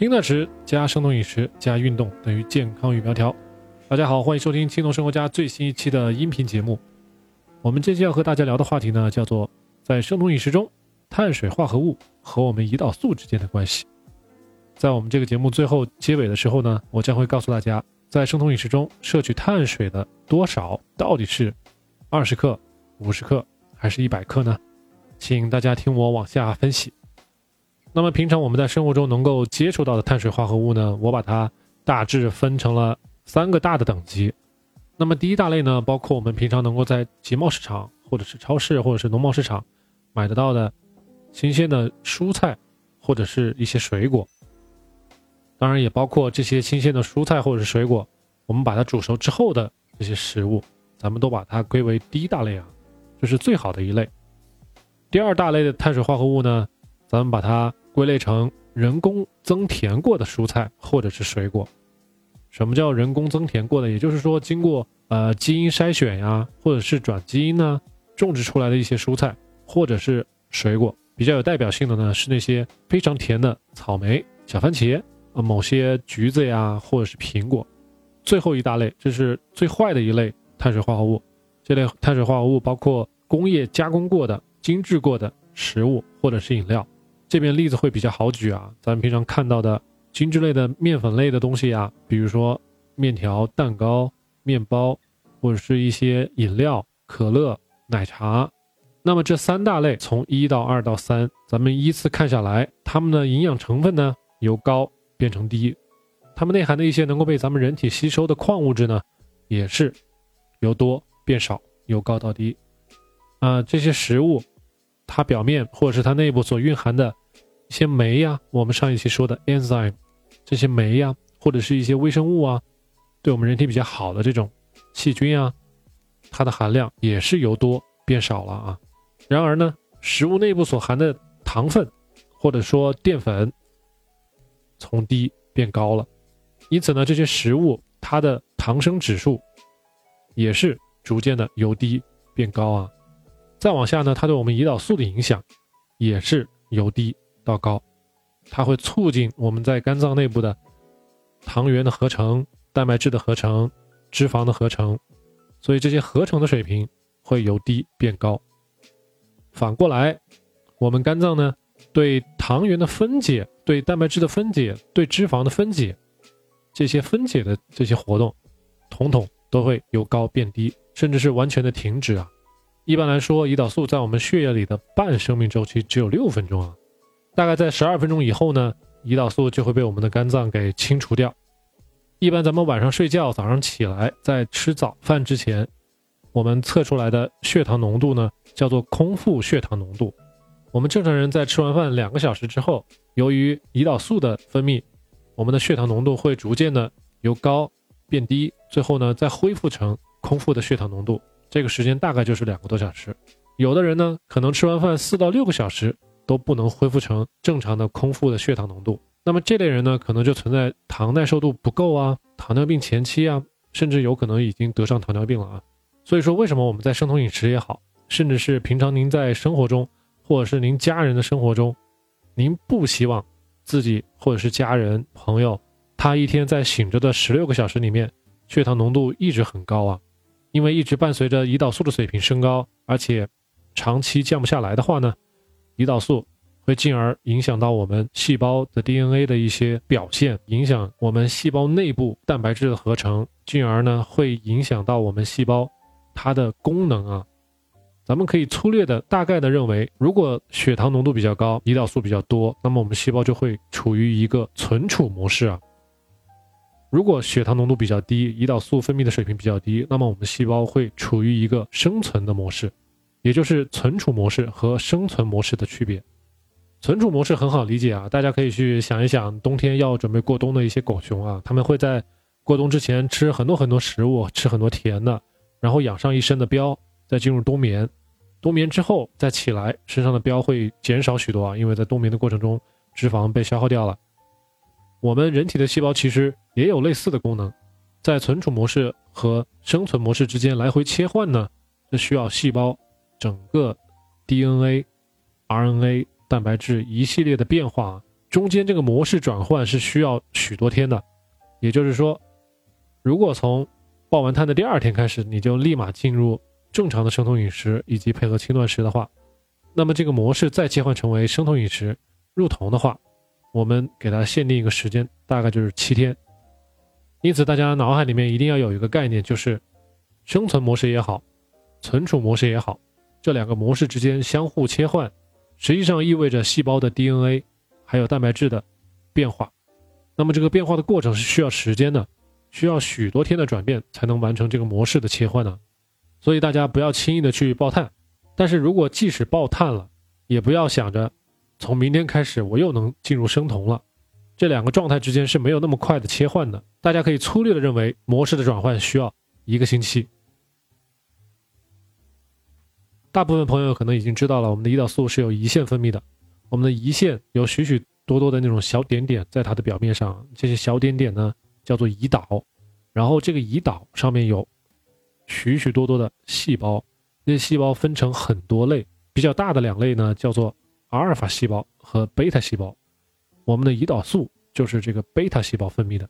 轻断食加生酮饮食加运动等于健康与苗条。大家好，欢迎收听轻松生活家最新一期的音频节目。我们这期要和大家聊的话题呢，叫做在生酮饮食中碳水化合物和我们胰岛素之间的关系。在我们这个节目最后结尾的时候呢，我将会告诉大家在生酮饮食中摄取碳水的多少到底是20克、50克还是100克呢？请大家听我往下分析。那么平常我们在生活中能够接触到的碳水化合物呢，我把它大致分成了3个大的等级。那么第一大类呢，包括我们平常能够在集贸市场或者是超市或者是农贸市场买得到的新鲜的蔬菜或者是一些水果。当然也包括这些新鲜的蔬菜或者是水果，我们把它煮熟之后的这些食物，咱们都把它归为第一大类啊，这是最好的一类。第二大类的碳水化合物呢，咱们把它归类成人工增甜过的蔬菜或者是水果。什么叫人工增甜过的？也就是说经过基因筛选呀，或者是转基因呢种植出来的一些蔬菜或者是水果。比较有代表性的呢是那些非常甜的草莓、小番茄，某些橘子呀或者是苹果。最后一大类，这是最坏的一类碳水化合物。这类碳水化合物包括工业加工过的、精致过的食物或者是饮料。这边例子会比较好举啊，咱们平常看到的精致类的面粉类的东西啊，比如说面条、蛋糕、面包，或者是一些饮料、可乐、奶茶。那么这3大类从1到2到3，咱们依次看下来，它们的营养成分呢由高变成低，它们内含的一些能够被咱们人体吸收的矿物质呢，也是由多变少，由高到低。这些食物它表面或者是它内部所蕴含的一些酶呀，我们上一期说的 enzyme， 这些酶呀，或者是一些微生物啊，对我们人体比较好的这种细菌啊，它的含量也是由多变少了啊。然而呢，食物内部所含的糖分或者说淀粉从低变高了，因此呢，这些食物它的糖生指数也是逐渐的由低变高啊。再往下呢，它对我们胰岛素的影响也是由低到高，它会促进我们在肝脏内部的糖原的合成、蛋白质的合成、脂肪的合成，所以这些合成的水平会由低变高。反过来，我们肝脏呢对糖原的分解、对蛋白质的分解、对脂肪的分解，这些分解的这些活动统都会由高变低，甚至是完全的停止啊。一般来说，胰岛素在我们血液里的半生命周期只有6分钟啊，大概在12分钟以后呢，胰岛素就会被我们的肝脏给清除掉。一般咱们晚上睡觉，早上起来，在吃早饭之前，我们测出来的血糖浓度呢，叫做空腹血糖浓度。我们正常人在吃完饭2个小时之后，由于胰岛素的分泌，我们的血糖浓度会逐渐的由高变低，最后呢再恢复成空腹的血糖浓度，这个时间大概就是2个多小时。有的人呢可能吃完饭4到6个小时都不能恢复成正常的空腹的血糖浓度，那么这类人呢可能就存在糖耐受度不够啊、糖尿病前期啊，甚至有可能已经得上糖尿病了啊。所以说为什么我们在生酮饮食也好，甚至是平常您在生活中或者是您家人的生活中，您不希望自己或者是家人朋友他一天在醒着的16个小时里面血糖浓度一直很高啊，因为一直伴随着胰岛素的水平升高，而且长期降不下来的话呢，胰岛素会进而影响到我们细胞的 DNA 的一些表现，影响我们细胞内部蛋白质的合成，进而呢会影响到我们细胞它的功能啊。咱们可以粗略的大概的认为，如果血糖浓度比较高，胰岛素比较多，那么我们细胞就会处于一个存储模式啊。如果血糖浓度比较低，胰岛素分泌的水平比较低，那么我们细胞会处于一个生存的模式，也就是存储模式和生存模式的区别。存储模式很好理解啊，大家可以去想一想冬天要准备过冬的一些狗熊啊，他们会在过冬之前吃很多食物，吃很多甜的，然后养上一身的膘，再进入冬眠。冬眠之后再起来，身上的膘会减少许多啊，因为在冬眠的过程中脂肪被消耗掉了。我们人体的细胞其实也有类似的功能，在存储模式和生存模式之间来回切换呢，这需要细胞整个 DNA、RNA、蛋白质一系列的变化，中间这个模式转换是需要许多天的，也就是说如果从报完摊的第二天开始你就立马进入正常的生酮饮食以及配合轻断食的话，那么这个模式再切换成为生酮饮食入酮的话，我们给它限定一个时间，大概就是7天。因此大家脑海里面一定要有一个概念，就是生存模式也好，存储模式也好，这两个模式之间相互切换，实际上意味着细胞的 DNA 还有蛋白质的变化。那么这个变化的过程是需要时间的，需要许多天的转变才能完成这个模式的切换呢。所以大家不要轻易的去爆碳，但是如果即使爆碳了，也不要想着从明天开始我又能进入生酮了，这两个状态之间是没有那么快的切换的。大家可以粗略的认为模式的转换需要1个星期。大部分朋友可能已经知道了，我们的胰岛素是由胰腺分泌的，我们的胰腺有许许多多的那种小点点在它的表面上，这些小点点呢叫做胰岛，然后这个胰岛上面有许许多多的细胞，这些细胞分成很多类，比较大的2类呢叫做阿尔法细胞和贝塔细胞，我们的胰岛素就是这个贝塔细胞分泌的。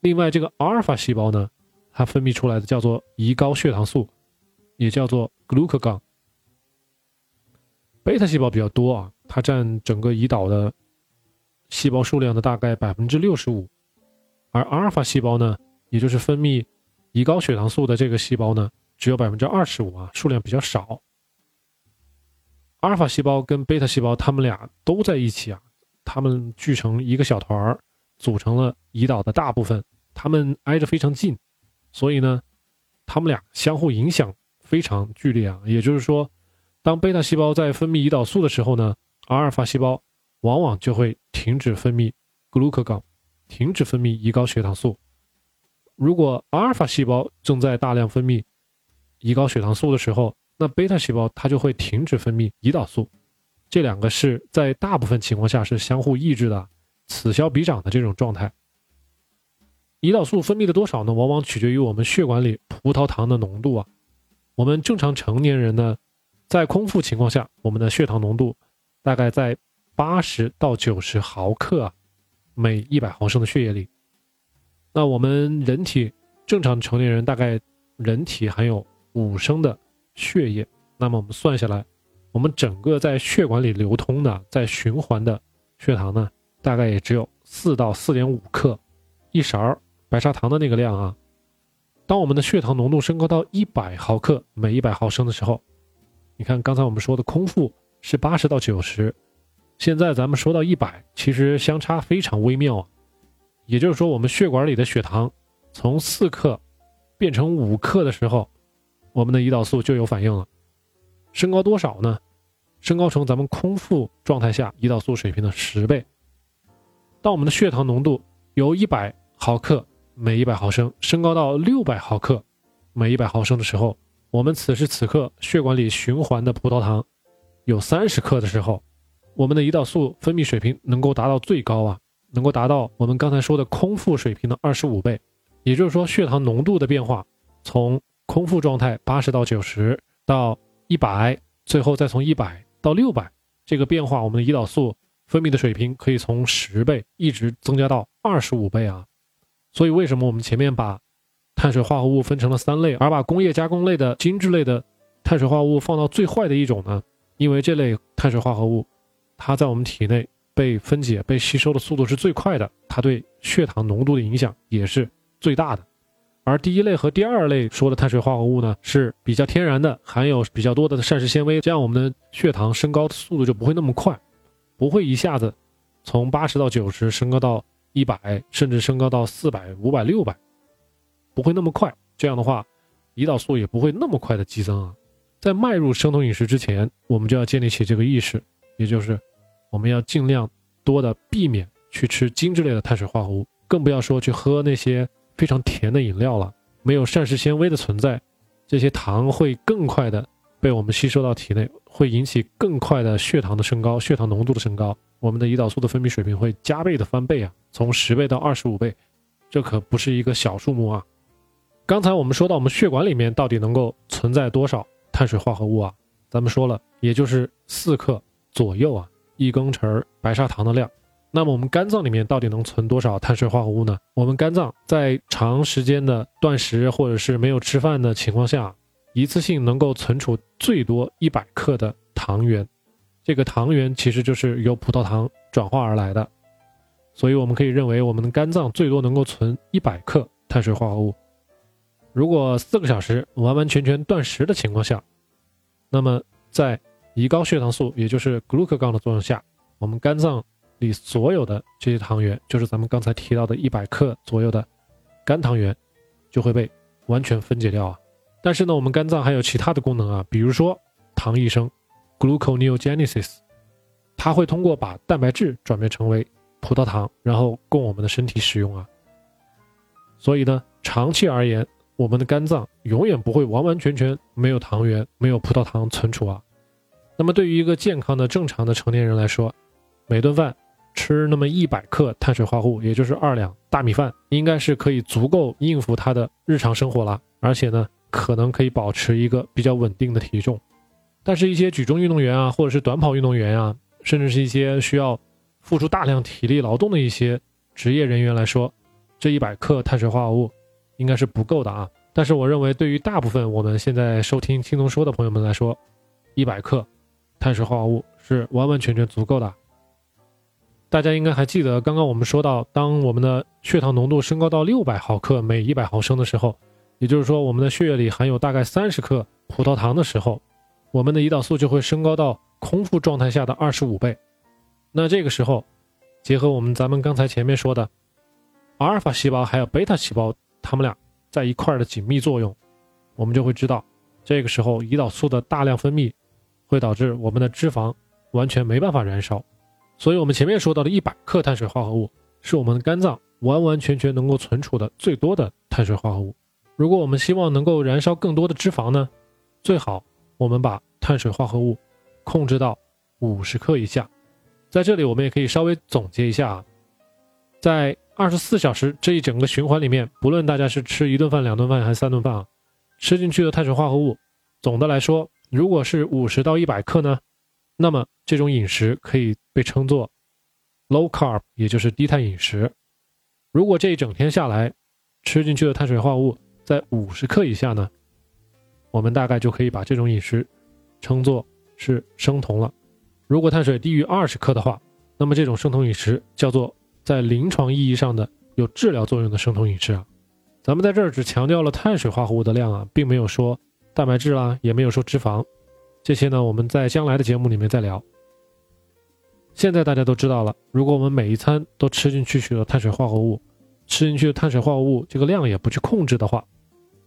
另外这个阿尔法细胞呢，它分泌出来的叫做胰高血糖素，也叫做 glucagon。 贝塔细胞比较多啊，它占整个胰岛的细胞数量的大概 65%， 而阿尔法细胞呢，也就是分泌胰高血糖素的这个细胞呢只有 25% 啊，数量比较少。阿尔法细胞跟贝塔细胞它们俩都在一起啊，它们聚成一个小团，组成了胰岛的大部分，它们挨着非常近，所以呢它们俩相互影响非常剧烈啊。也就是说当贝塔细胞在分泌胰岛素的时候呢，阿尔法细胞往往就会停止分泌 glucagon， 停止分泌胰高血糖素。如果阿尔法细胞正在大量分泌胰高血糖素的时候，那贝塔细胞它就会停止分泌胰岛素，这两个是在大部分情况下是相互抑制的，此消彼长的这种状态。胰岛素分泌的多少呢，往往取决于我们血管里葡萄糖的浓度啊。我们正常成年人呢，在空腹情况下，我们的血糖浓度大概在80到90毫克啊，每100毫升的血液里。那我们人体正常成年人大概人体含有5升的血液，那么我们算下来，我们整个在血管里流通的在循环的血糖呢，大概也只有4到4.5克，一勺白砂糖的那个量啊。当我们的血糖浓度升高到100毫克每100毫升的时候，你看刚才我们说的空腹是80到90，现在咱们说到100，其实相差非常微妙啊。也就是说我们血管里的血糖从4克变成5克的时候，我们的胰岛素就有反应了。升高多少呢？升高成咱们空腹状态下胰岛素水平的10倍。当我们的血糖浓度由100毫克每100毫升升高到600毫克每100毫升的时候，我们此时此刻血管里循环的葡萄糖有30克的时候，我们的胰岛素分泌水平能够达到最高啊，能够达到我们刚才说的空腹水平的25倍。也就是说血糖浓度的变化从空腹状态80到90到100，最后再从100到600，这个变化我们的胰岛素分泌的水平可以从10倍一直增加到25倍啊。所以为什么我们前面把碳水化合物分成了3类，而把工业加工类的精致类的碳水化合物放到最坏的一种呢？因为这类碳水化合物它在我们体内被分解被吸收的速度是最快的，它对血糖浓度的影响也是最大的。而第1类和第2类说的碳水化合物呢，是比较天然的，含有比较多的膳食纤维，这样我们的血糖升高的速度就不会那么快，不会一下子从80到90升高到100，甚至升高到400、500、600，不会那么快。这样的话胰岛素也不会那么快的激增啊。在迈入生酮饮食之前，我们就要建立起这个意识，也就是我们要尽量多的避免去吃精致类的碳水化合物，更不要说去喝那些非常甜的饮料了。没有膳食纤维的存在，这些糖会更快的被我们吸收到体内，会引起更快的血糖的升高，血糖浓度的升高，我们的胰岛素的分泌水平会加倍的翻倍啊，从10倍到25倍，这可不是一个小数目啊。刚才我们说到我们血管里面到底能够存在多少碳水化合物啊，咱们说了也就是4克左右啊，1羹匙白砂糖的量。那么我们肝脏里面到底能存多少碳水化合物呢？我们肝脏在长时间的断食或者是没有吃饭的情况下，一次性能够存储最多100克的糖原。这个糖原其实就是由葡萄糖转化而来的，所以我们可以认为我们的肝脏最多能够存100克碳水化合物。如果4个小时完完全全断食的情况下，那么在胰高血糖素也就是 glucagon 的作用下，我们肝脏里所有的这些糖原，就是咱们刚才提到的100克左右的肝糖原，就会被完全分解掉啊。但是呢，我们肝脏还有其他的功能啊，比如说糖异生 gluconeogenesis， 它会通过把蛋白质转变成为葡萄糖，然后供我们的身体使用啊。所以呢，长期而言，我们的肝脏永远不会完完全全没有糖原、没有葡萄糖存储啊。那么对于一个健康的正常的成年人来说，每顿饭吃那么100克碳水化合物，也就是2两大米饭，应该是可以足够应付他的日常生活了，而且呢可能可以保持一个比较稳定的体重。但是一些举重运动员啊，或者是短跑运动员啊，甚至是一些需要付出大量体力劳动的一些职业人员来说，这100克碳水化合物应该是不够的啊。但是我认为对于大部分我们现在收听轻松说的朋友们来说，100克碳水化合物是完完全全足够的。大家应该还记得，刚刚我们说到，当我们的血糖浓度升高到600毫克每100毫升的时候，也就是说我们的血液里含有大概30克葡萄糖的时候，我们的胰岛素就会升高到空腹状态下的25倍。那这个时候，结合咱们刚才前面说的阿尔法细胞还有贝塔细胞，它们俩在一块的紧密作用，我们就会知道，这个时候胰岛素的大量分泌会导致我们的脂肪完全没办法燃烧。所以我们前面说到的100克碳水化合物是我们肝脏完完全全能够存储的最多的碳水化合物。如果我们希望能够燃烧更多的脂肪呢，最好我们把碳水化合物控制到50克以下。在这里我们也可以稍微总结一下啊，在24小时这一整个循环里面，不论大家是吃一顿饭、2顿饭还是3顿饭啊，吃进去的碳水化合物总的来说，如果是50到100克呢，那么这种饮食可以被称作 low carb， 也就是低碳饮食。如果这一整天下来吃进去的碳水化合物在50克以下呢，我们大概就可以把这种饮食称作是生酮了。如果碳水低于20克的话，那么这种生酮饮食叫做在临床意义上的有治疗作用的生酮饮食啊。咱们在这儿只强调了碳水化合物的量啊，并没有说蛋白质啦，也没有说脂肪，这些呢我们在将来的节目里面再聊。现在大家都知道了，如果我们每一餐都吃进去许多碳水化合物，吃进去的碳水化合物这个量也不去控制的话，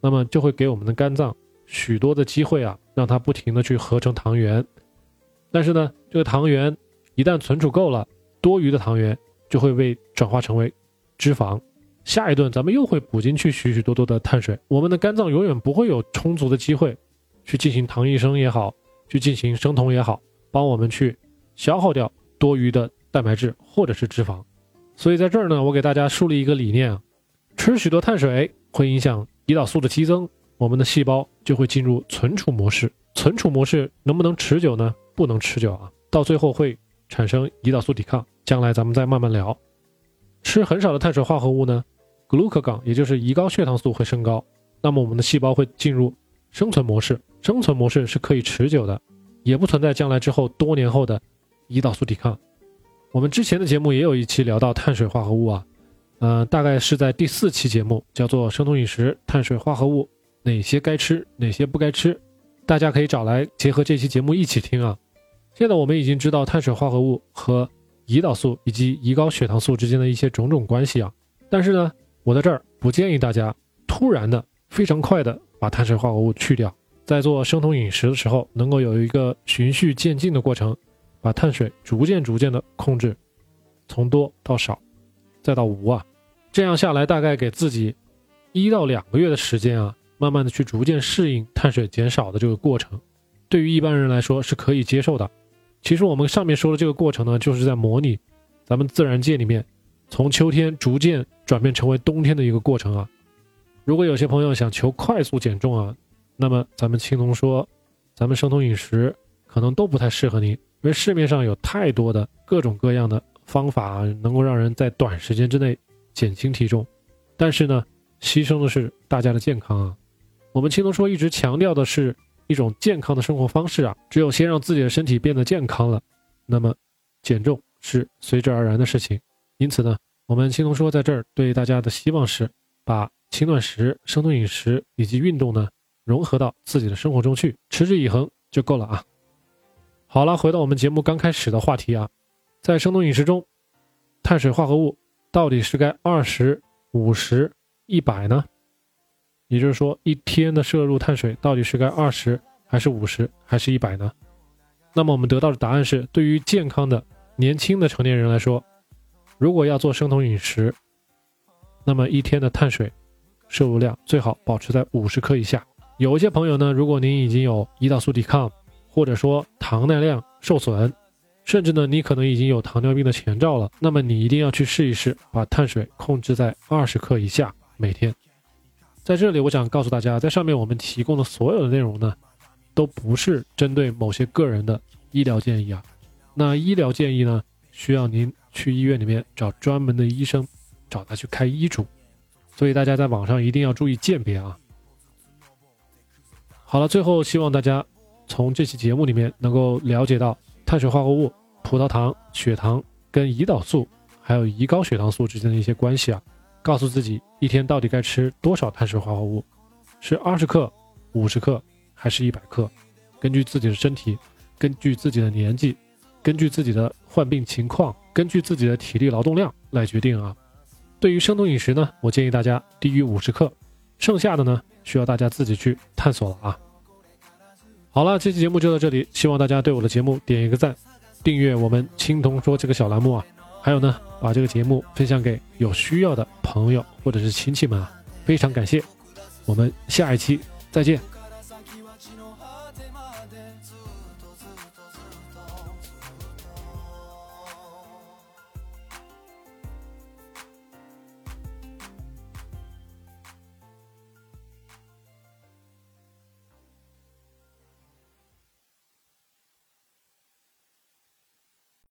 那么就会给我们的肝脏许多的机会啊，让它不停的去合成糖原。但是呢，这个糖原一旦存储够了，多余的糖原就会被转化成为脂肪，下一顿咱们又会补进去许许多多的碳水。我们的肝脏永远不会有充足的机会去进行糖异生也好，去进行生酮也好，帮我们去消耗掉多余的蛋白质或者是脂肪。所以在这儿呢，我给大家树立一个理念啊，吃许多碳水会影响胰岛素的激增，我们的细胞就会进入存储模式。存储模式能不能持久呢？不能持久啊，到最后会产生胰岛素抵抗，将来咱们再慢慢聊。吃很少的碳水化合物呢， glucagon 也就是胰高血糖素会升高，那么我们的细胞会进入生存模式。生存模式是可以持久的，也不存在将来之后多年后的胰岛素抵抗。我们之前的节目也有一期聊到碳水化合物啊，大概是在第4期节目，叫做生酮饮食碳水化合物哪些该吃哪些不该吃，大家可以找来结合这期节目一起听啊。现在我们已经知道碳水化合物和胰岛素以及胰高血糖素之间的一些种种关系啊，但是呢，我在这儿不建议大家突然的非常快的把碳水化合物去掉。在做生酮饮食的时候，能够有一个循序渐进的过程，把碳水逐渐的控制，从多到少再到无啊。这样下来大概给自己1到2个月的时间啊，慢慢的去逐渐适应碳水减少的这个过程，对于一般人来说是可以接受的。其实我们上面说的这个过程呢，就是在模拟咱们自然界里面从秋天逐渐转变成为冬天的一个过程啊。如果有些朋友想求快速减重啊，那么咱们轻松说，咱们生酮饮食可能都不太适合您，因为市面上有太多的各种各样的方法能够让人在短时间之内减轻体重，但是呢，牺牲的是大家的健康啊。我们轻松说一直强调的是一种健康的生活方式啊，只有先让自己的身体变得健康了，那么减重是随之而然的事情。因此呢，我们轻松说在这儿对大家的希望是把轻断食、生酮饮食以及运动呢融合到自己的生活中去，持之以恒就够了啊。好了，回到我们节目刚开始的话题啊，在生酮饮食中，碳水化合物到底是该20、50、100呢？也就是说，一天的摄入碳水到底是该20还是50还是100呢？那么我们得到的答案是，对于健康的年轻的成年人来说，如果要做生酮饮食，那么一天的碳水摄入量最好保持在50克以下。有一些朋友呢，如果您已经有胰岛素抵抗，或者说糖耐量受损，甚至呢你可能已经有糖尿病的前兆了，那么你一定要去试一试把碳水控制在20克以下每天。在这里我想告诉大家，在上面我们提供的所有的内容呢，都不是针对某些个人的医疗建议啊。那医疗建议呢，需要您去医院里面找专门的医生，找他去开医嘱，所以大家在网上一定要注意鉴别啊。好了，最后希望大家从这期节目里面能够了解到碳水化合物、葡萄糖、血糖跟胰岛素还有胰高血糖素之间的一些关系啊，告诉自己一天到底该吃多少碳水化合物，是20克、50克还是100克，根据自己的身体，根据自己的年纪，根据自己的患病情况，根据自己的体力劳动量来决定啊。对于生酮饮食呢，我建议大家低于50克，剩下的呢需要大家自己去探索了啊。好了，这期节目就到这里，希望大家对我的节目点一个赞，订阅我们青铜说这个小栏目啊，还有呢把这个节目分享给有需要的朋友或者是亲戚们啊，非常感谢，我们下一期再见。